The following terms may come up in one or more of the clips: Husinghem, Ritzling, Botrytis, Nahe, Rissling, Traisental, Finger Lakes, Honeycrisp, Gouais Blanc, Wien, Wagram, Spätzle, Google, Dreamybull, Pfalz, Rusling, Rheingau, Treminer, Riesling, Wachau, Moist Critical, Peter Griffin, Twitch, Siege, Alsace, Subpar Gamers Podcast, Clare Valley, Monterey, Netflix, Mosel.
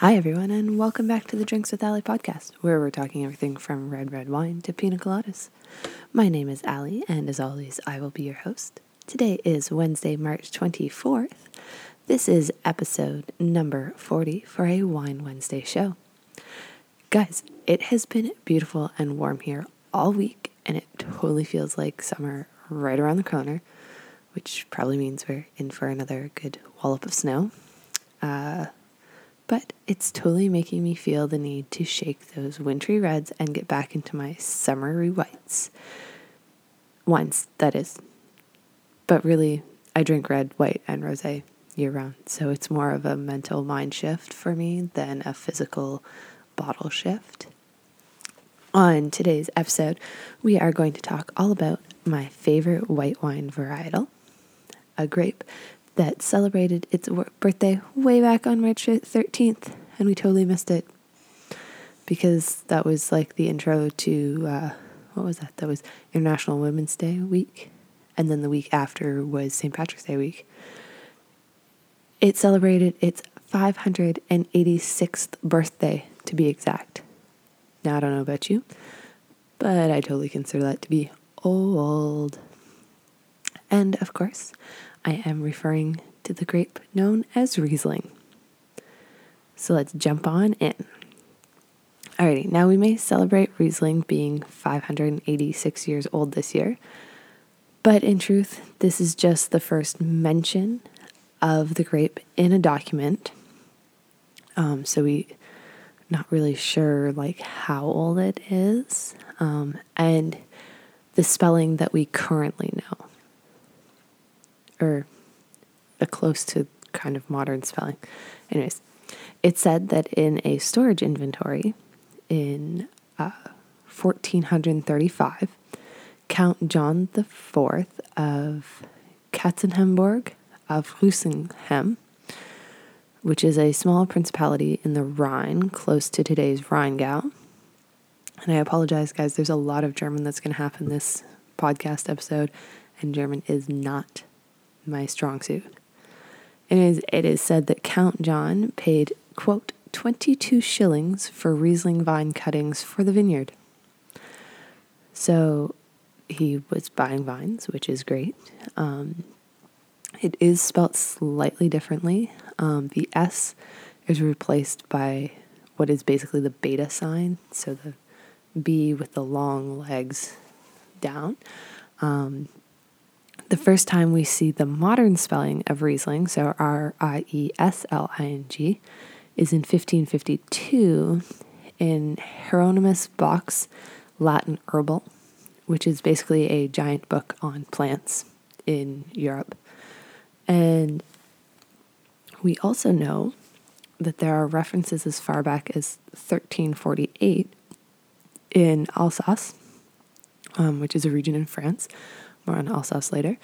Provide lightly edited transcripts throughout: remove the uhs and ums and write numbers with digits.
Hi everyone, and welcome back to the Drinks with Allie podcast, where we're talking everything from red wine to pina coladas. My name is Allie, and as always, I will be your host. Today is Wednesday, March 24th. This is episode number 40 for a Wine Wednesday show. Guys, it has been beautiful and warm here all week, and it totally feels like summer right around the corner, which probably means we're in for another good wallop of snow. But it's totally making me feel the need to shake those wintry reds and get back into my summery whites. Wines, that is. But really, I drink red, white, and rosé year-round, so it's more of a mental mind shift for me than a physical bottle shift. On today's episode, we are going to talk all about my favorite white wine varietal, a grape that celebrated its birthday way back on March 13th, and we totally missed it because that was like the intro to, what was that? That was International Women's Day week, and then the week after was St. Patrick's Day week. It celebrated its 586th birthday, to be exact. Now, I don't know about you, but I totally consider that to be old. And, of course, I am referring to the grape known as Riesling. So let's jump on in. Alrighty, now we may celebrate Riesling being 586 years old this year, but in truth, this is just the first mention of the grape in a document. So we're not really sure like how old it is, and the spelling that we currently know, or a close to kind of modern spelling. Anyways, it said that in a storage inventory in 1435, Count John IV of Katzenheimburg of Husinghem, which is a small principality in the Rhine, close to today's Rheingau. And I apologize, guys, there's a lot of German that's going to happen this podcast episode, and German is not my strong suit. It is said that Count John paid, quote, 22 shillings for Riesling vine cuttings for the vineyard. So he was buying vines, which is great. It is spelt slightly differently. The S is replaced by what is basically the beta sign, so the B with the long legs down. The first time we see the modern spelling of Riesling, so R-I-E-S-L-I-N-G, is in 1552 in Hieronymus Bock's Latin Herbal, which is basically a giant book on plants in Europe. And we also know that there are references as far back as 1348 in Alsace, which is a region in France, more on Alsace later,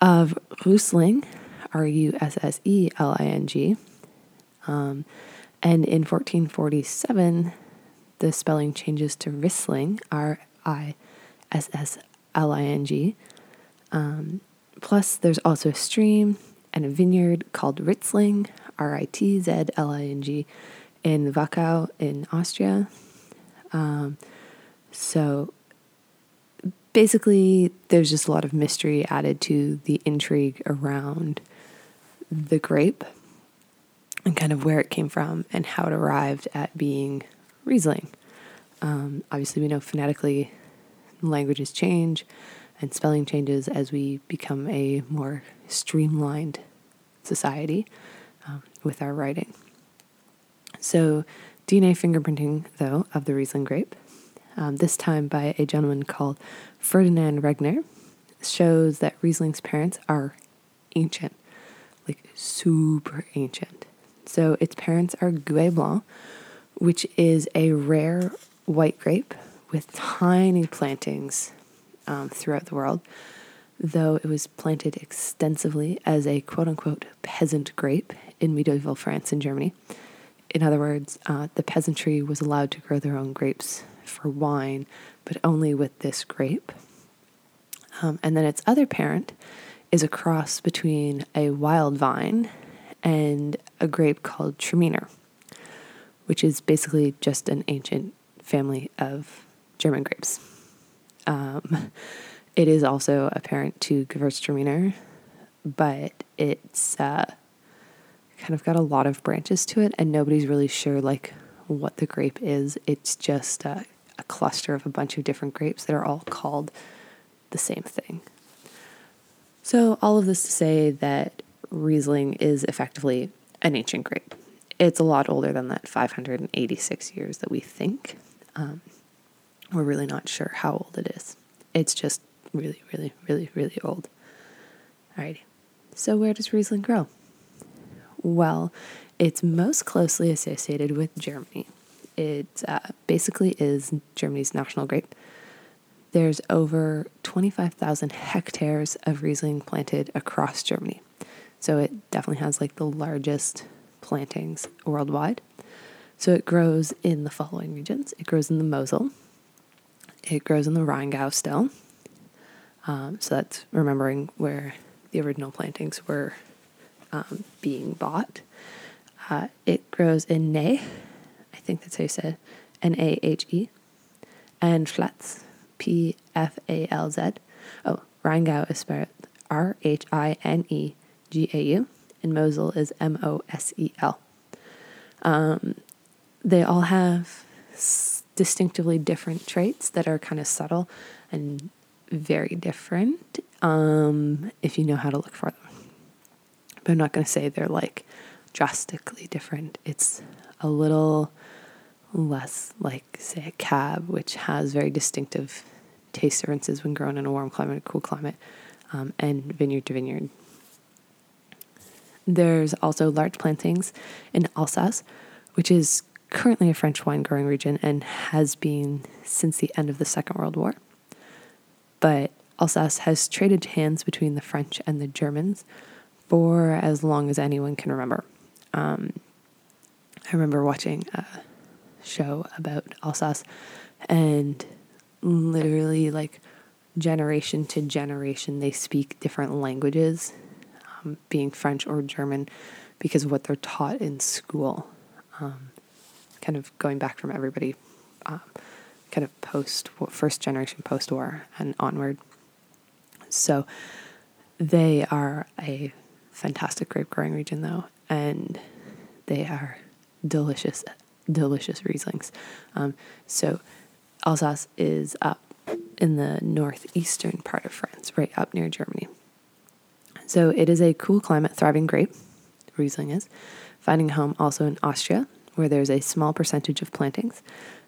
of Rusling, R-U-S-S-E-L-I-N-G. And in 1447, the spelling changes to Rissling, R-I-S-S-L-I-N-G. Plus, there's also a stream and a vineyard called Ritzling, R-I-T-Z-L-I-N-G, in Wachau in Austria. Basically, there's just a lot of mystery added to the intrigue around the grape and kind of where it came from and how it arrived at being Riesling. Obviously, we know phonetically languages change and spelling changes as we become a more streamlined society with our writing. So DNA fingerprinting, though, of the Riesling grape, this time by a gentleman called Ferdinand Regner, shows that Riesling's parents are ancient, like super ancient. So its parents are Gouais Blanc, which is a rare white grape with tiny plantings throughout the world, though it was planted extensively as a quote-unquote peasant grape in medieval France and Germany. In other words, the peasantry was allowed to grow their own grapes for wine, but only with this grape. And then its other parent is a cross between a wild vine and a grape called Treminer, which is basically just an ancient family of German grapes. It is also apparent to Gewürztraminer, but it's kind of got a lot of branches to it, and nobody's really sure like what the grape is. It's just a cluster of a bunch of different grapes that are all called the same thing. So all of this to say that Riesling is effectively an ancient grape. It's a lot older than that 586 years that we think. We're really not sure how old it is. It's just really, really, really, really old. Alrighty. So where does Riesling grow? Well, it's most closely associated with Germany. It basically is Germany's national grape. There's over 25,000 hectares of Riesling planted across Germany. So it definitely has like the largest plantings worldwide. So it grows in the following regions. It grows in the Mosel. It grows in the Rheingau still. So that's remembering where the original plantings were being bought. It grows in Nahe, I think that's how you said, Nahe, and Pfalz, Pfalz. Oh, Rheingau is spelled Rhinegau, and Mosel is Mosel. They all have distinctively different traits that are kind of subtle and very different, if you know how to look for them. But I'm not going to say they're like drastically different. It's a little less like, say, a cab, which has very distinctive taste differences when grown in a warm climate, a cool climate, and vineyard to vineyard. There's also large plantings in Alsace, which is currently a French wine growing region and has been since the end of the Second World War. But Alsace has traded hands between the French and the Germans for as long as anyone can remember. I remember watching a show about Alsace, and literally like generation to generation they speak different languages, being French or German, because of what they're taught in school, kind of going back from everybody, kind of first generation post-war and onward. So they are a fantastic grape growing region though, and they are delicious, delicious Rieslings. So Alsace is up in the northeastern part of France, right up near Germany. So it is a cool climate, thriving grape, Riesling is, finding a home also in Austria, where there's a small percentage of plantings,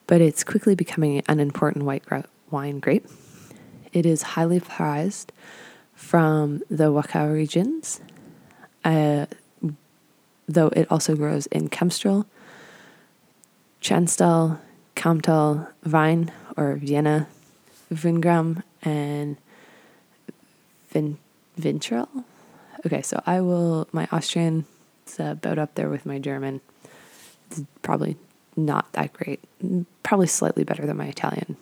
but it's quickly becoming an important white wine grape. It is highly prized from the Wachau regions, though it also grows in Kremstal, Traisental, Kremstal, Wien or Vienna, Wagram, and Vintral. Okay, so I will, my Austrian is about up there with my German. It's probably not that great. Probably slightly better than my Italian.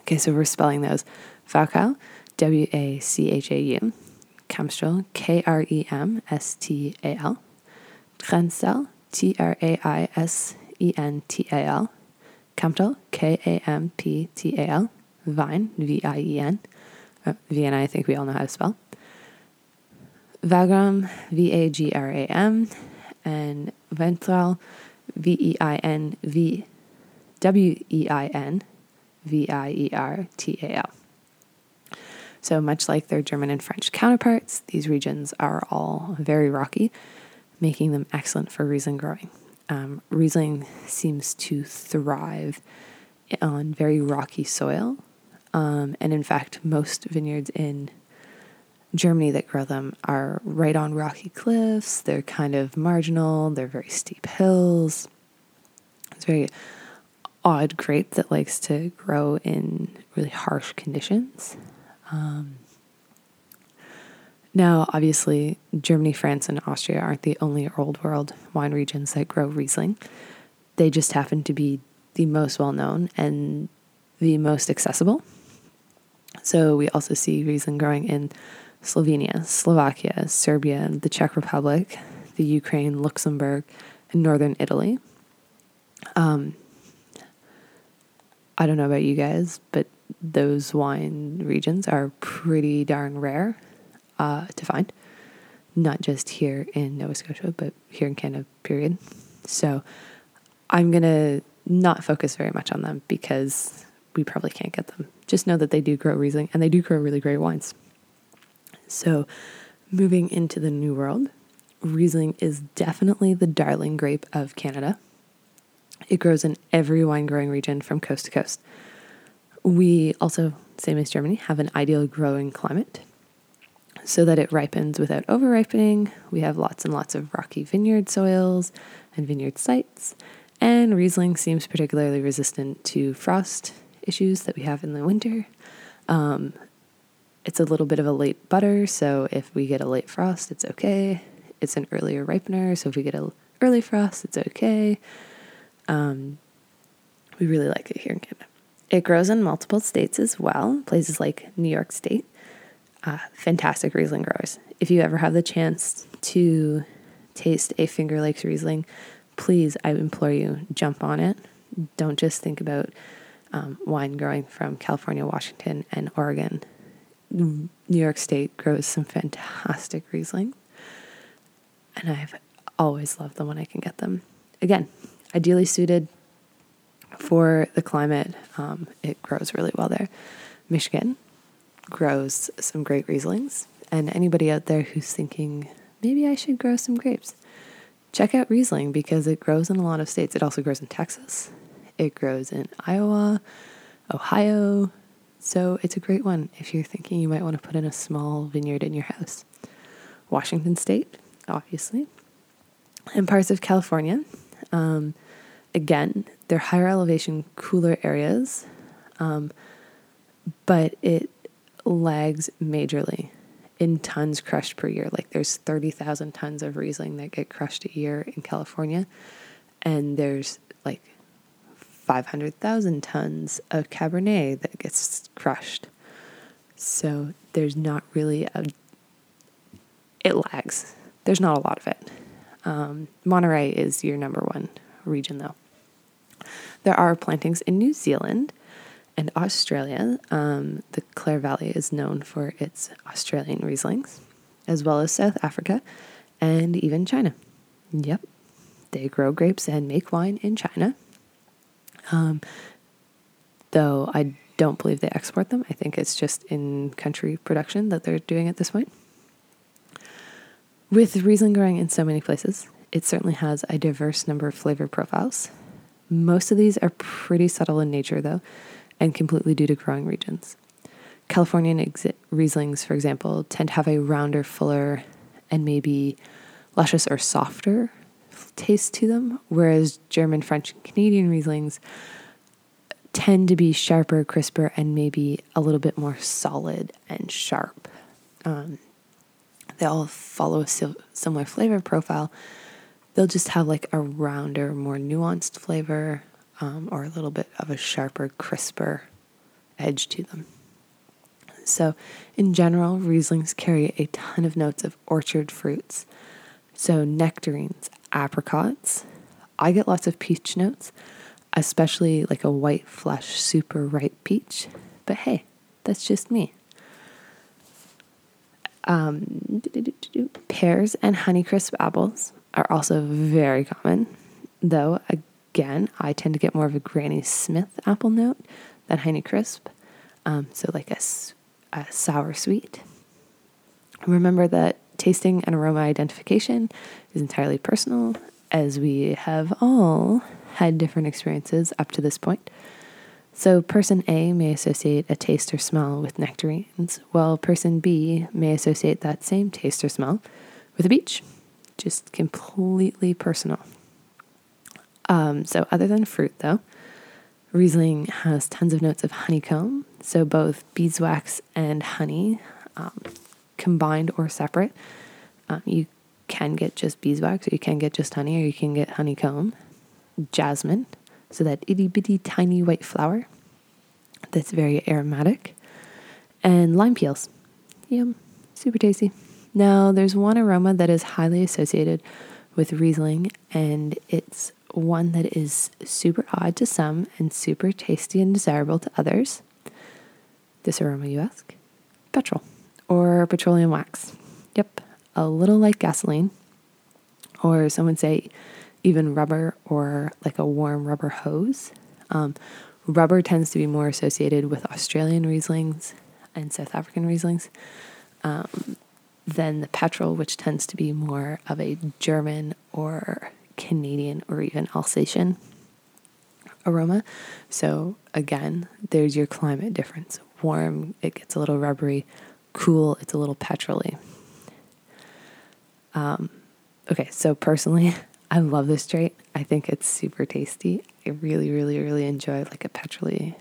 Okay, so we're spelling those. Wachau, W-A-C-H-A-U. Kremstal, K-R-E-M-S-T-A-L. Traisental, Traisental. Kremstal, K-A-M-P-T-A-L. Wien, V-I-E-N. Vienna, I think we all know how to spell. Wagram, V-A-G-R-A-M, and Ventral, W-E-I-N-V-I-E-R-T-A-L. So much like their German and French counterparts, these regions are all very rocky, making them excellent for Riesling growing. Riesling seems to thrive on very rocky soil, and in fact, most vineyards in Germany that grow them are right on rocky cliffs. They're kind of marginal. They're very steep hills. It's a very odd grape that likes to grow in really harsh conditions. Now, obviously, Germany, France, and Austria aren't the only old world wine regions that grow Riesling. They just happen to be the most well-known and the most accessible. So we also see Riesling growing in Slovenia, Slovakia, Serbia, the Czech Republic, the Ukraine, Luxembourg, and northern Italy. I don't know about you guys, but those wine regions are pretty darn rare to find, not just here in Nova Scotia, but here in Canada, period. So I'm going to not focus very much on them because we probably can't get them. Just know that they do grow Riesling, and they do grow really great wines. So moving into the New World, Riesling is definitely the darling grape of Canada. It grows in every wine-growing region from coast to coast. We also, same as Germany, have an ideal growing climate so that it ripens without over-ripening. We have lots and lots of rocky vineyard soils and vineyard sites, and Riesling seems particularly resistant to frost issues that we have in the winter. It's a little bit of a late butter, so if we get a late frost, it's okay. It's an earlier ripener, so if we get an early frost, it's okay. We really like it here in Canada. It grows in multiple states as well, places like New York State. Fantastic Riesling growers. If you ever have the chance to taste a Finger Lakes Riesling, please, I implore you, jump on it. Don't just think about wine growing from California, Washington, and Oregon. New York State grows some fantastic Riesling, and I've always loved them when I can get them. Again, ideally suited for the climate. It grows really well there. Michigan grows some great Rieslings, and anybody out there who's thinking, maybe I should grow some grapes, check out Riesling because it grows in a lot of states. It also grows in Texas. It grows in Iowa, Ohio. So it's a great one if you're thinking you might want to put in a small vineyard in your house. Washington State, obviously, and parts of California. Again, they're higher elevation, cooler areas, but it lags majorly in tons crushed per year. Like there's 30,000 tons of Riesling that get crushed a year in California, and there's like 500,000 tons of Cabernet that gets crushed. So there's not really it lags. There's not a lot of it. Monterey is your number one region though. There are plantings in New Zealand and Australia. The Clare Valley is known for its Australian Rieslings, as well as South Africa and even China. Yep. They grow grapes and make wine in China. Though I don't believe they export them. I think it's just in country production that they're doing at this point. With Riesling growing in so many places, it certainly has a diverse number of flavor profiles. Most of these are pretty subtle in nature, though, and completely due to growing regions. Californian Rieslings, for example, tend to have a rounder, fuller, and maybe luscious or softer taste to them, whereas German, French, and Canadian Rieslings tend to be sharper, crisper, and maybe a little bit more solid and sharp. They all follow a similar flavor profile. They'll just have like a rounder, more nuanced flavor, or a little bit of a sharper, crisper edge to them. So in general, Rieslings carry a ton of notes of orchard fruits. So nectarines, apricots. I get lots of peach notes, especially like a white flesh, super ripe peach. But hey, that's just me. Pears and Honeycrisp apples are also very common, though again, I tend to get more of a Granny Smith apple note than Honeycrisp, so like a sour sweet. Remember that tasting and aroma identification is entirely personal, as we have all had different experiences up to this point. So person A may associate a taste or smell with nectarines, while person B may associate that same taste or smell with a peach. Just completely personal. So other than fruit, though, Riesling has tons of notes of honeycomb. So both beeswax and honey, combined or separate. You can get just beeswax, or you can get just honey, or you can get honeycomb. Jasmine. So that itty bitty tiny white flower that's very aromatic. And lime peels. Yum. Super tasty. Now, there's one aroma that is highly associated with Riesling, and it's one that is super odd to some and super tasty and desirable to others. This aroma, you ask? Petrol or petroleum wax. Yep, a little like gasoline, or some would say even rubber, or like a warm rubber hose. Rubber tends to be more associated with Australian Rieslings and South African Rieslings than the petrol, which tends to be more of a German or Canadian or even Alsatian aroma. So again, there's your climate difference. Warm, it gets a little rubbery. Cool, it's a little petroly. Okay, so personally, I love this trait. I think it's super tasty. I really, really, really enjoy like a petroly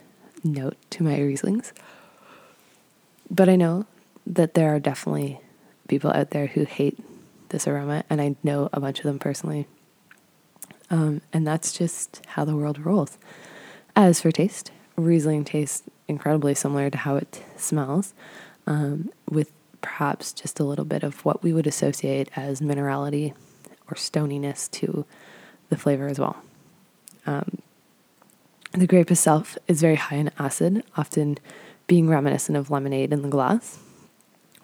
note to my Rieslings. But I know that there are definitely people out there who hate this aroma, and I know a bunch of them personally. And that's just how the world rolls. As for taste, Riesling tastes incredibly similar to how it smells, with perhaps just a little bit of what we would associate as minerality or stoniness to the flavor as well. The grape itself is very high in acid, often being reminiscent of lemonade in the glass,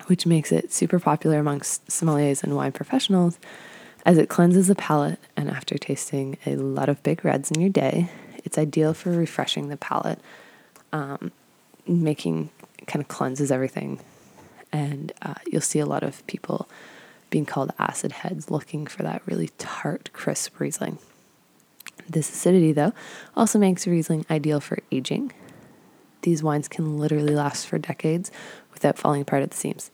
which makes it super popular amongst sommeliers and wine professionals, as it cleanses the palate, and after tasting a lot of big reds in your day, it's ideal for refreshing the palate, making kind of cleanses everything. And you'll see a lot of people being called acid heads, looking for that really tart, crisp Riesling. This acidity, though, also makes Riesling ideal for aging. These wines can literally last for decades without falling apart at the seams.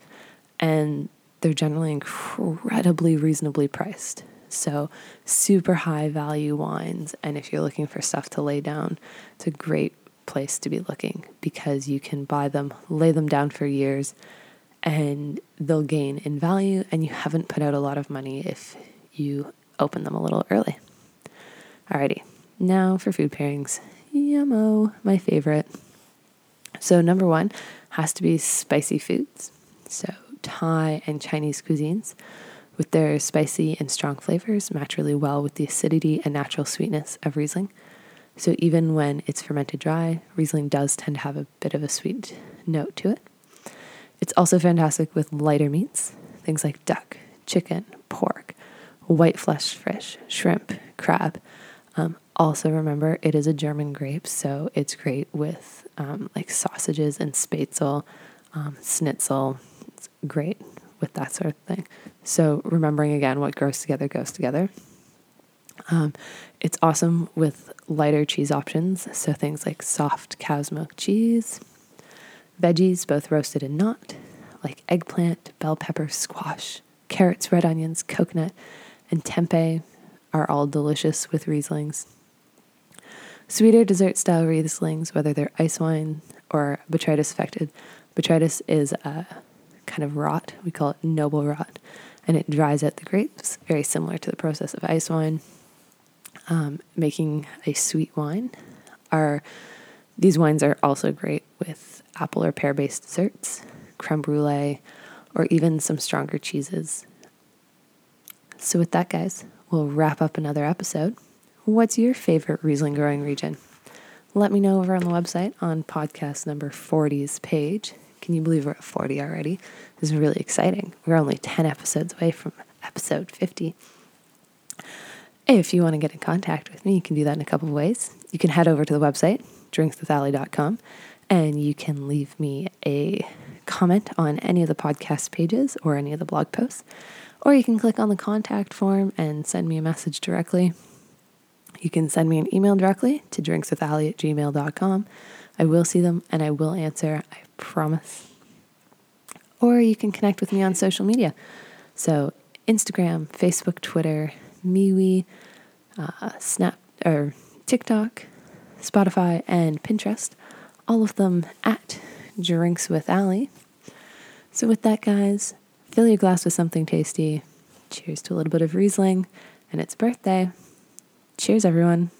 And they're generally incredibly reasonably priced. So super high value wines. And if you're looking for stuff to lay down, it's a great place to be looking, because you can buy them, lay them down for years, and they'll gain in value, and you haven't put out a lot of money if you open them a little early. Alrighty, now for food pairings. Yummo, my favorite. So number one has to be spicy foods. So Thai and Chinese cuisines, with their spicy and strong flavors, match really well with the acidity and natural sweetness of Riesling. So even when it's fermented dry, Riesling does tend to have a bit of a sweet note to it. It's also fantastic with lighter meats, things like duck, chicken, pork, white flesh fish, shrimp, crab. Also remember, it is a German grape, so it's great with like sausages and spätzle, schnitzel. It's great with that sort of thing. So remembering again, what grows together goes together. It's awesome with lighter cheese options, so things like soft cow's milk cheese, veggies, both roasted and not, like eggplant, bell pepper, squash, carrots, red onions, coconut, and tempeh are all delicious with Rieslings. Sweeter dessert-style Rieslings, whether they're ice wine or botrytis-affected. Botrytis is a kind of rot. We call it noble rot, and it dries out the grapes, very similar to the process of ice wine, making a sweet wine. These wines are also great with apple or pear-based desserts, creme brulee, or even some stronger cheeses. So with that, guys, we'll wrap up another episode. What's your favorite Riesling growing region? Let me know over on the website on podcast number 40's page. Can you believe we're at 40 already? This is really exciting. We're only 10 episodes away from episode 50. If you want to get in contact with me, you can do that in a couple of ways. You can head over to the website, drinkswithally.com, and you can leave me a comment on any of the podcast pages or any of the blog posts, or you can click on the contact form and send me a message directly. You can send me an email directly to drinkswithally@gmail.com. I will see them and I will answer, I promise. Or you can connect with me on social media. So Instagram, Facebook, Twitter, MeWe, Snap, or TikTok, Spotify, and Pinterest. All of them at Drinks with Allie. So with that, guys, fill your glass with something tasty. Cheers to a little bit of Riesling and its birthday. Cheers, everyone.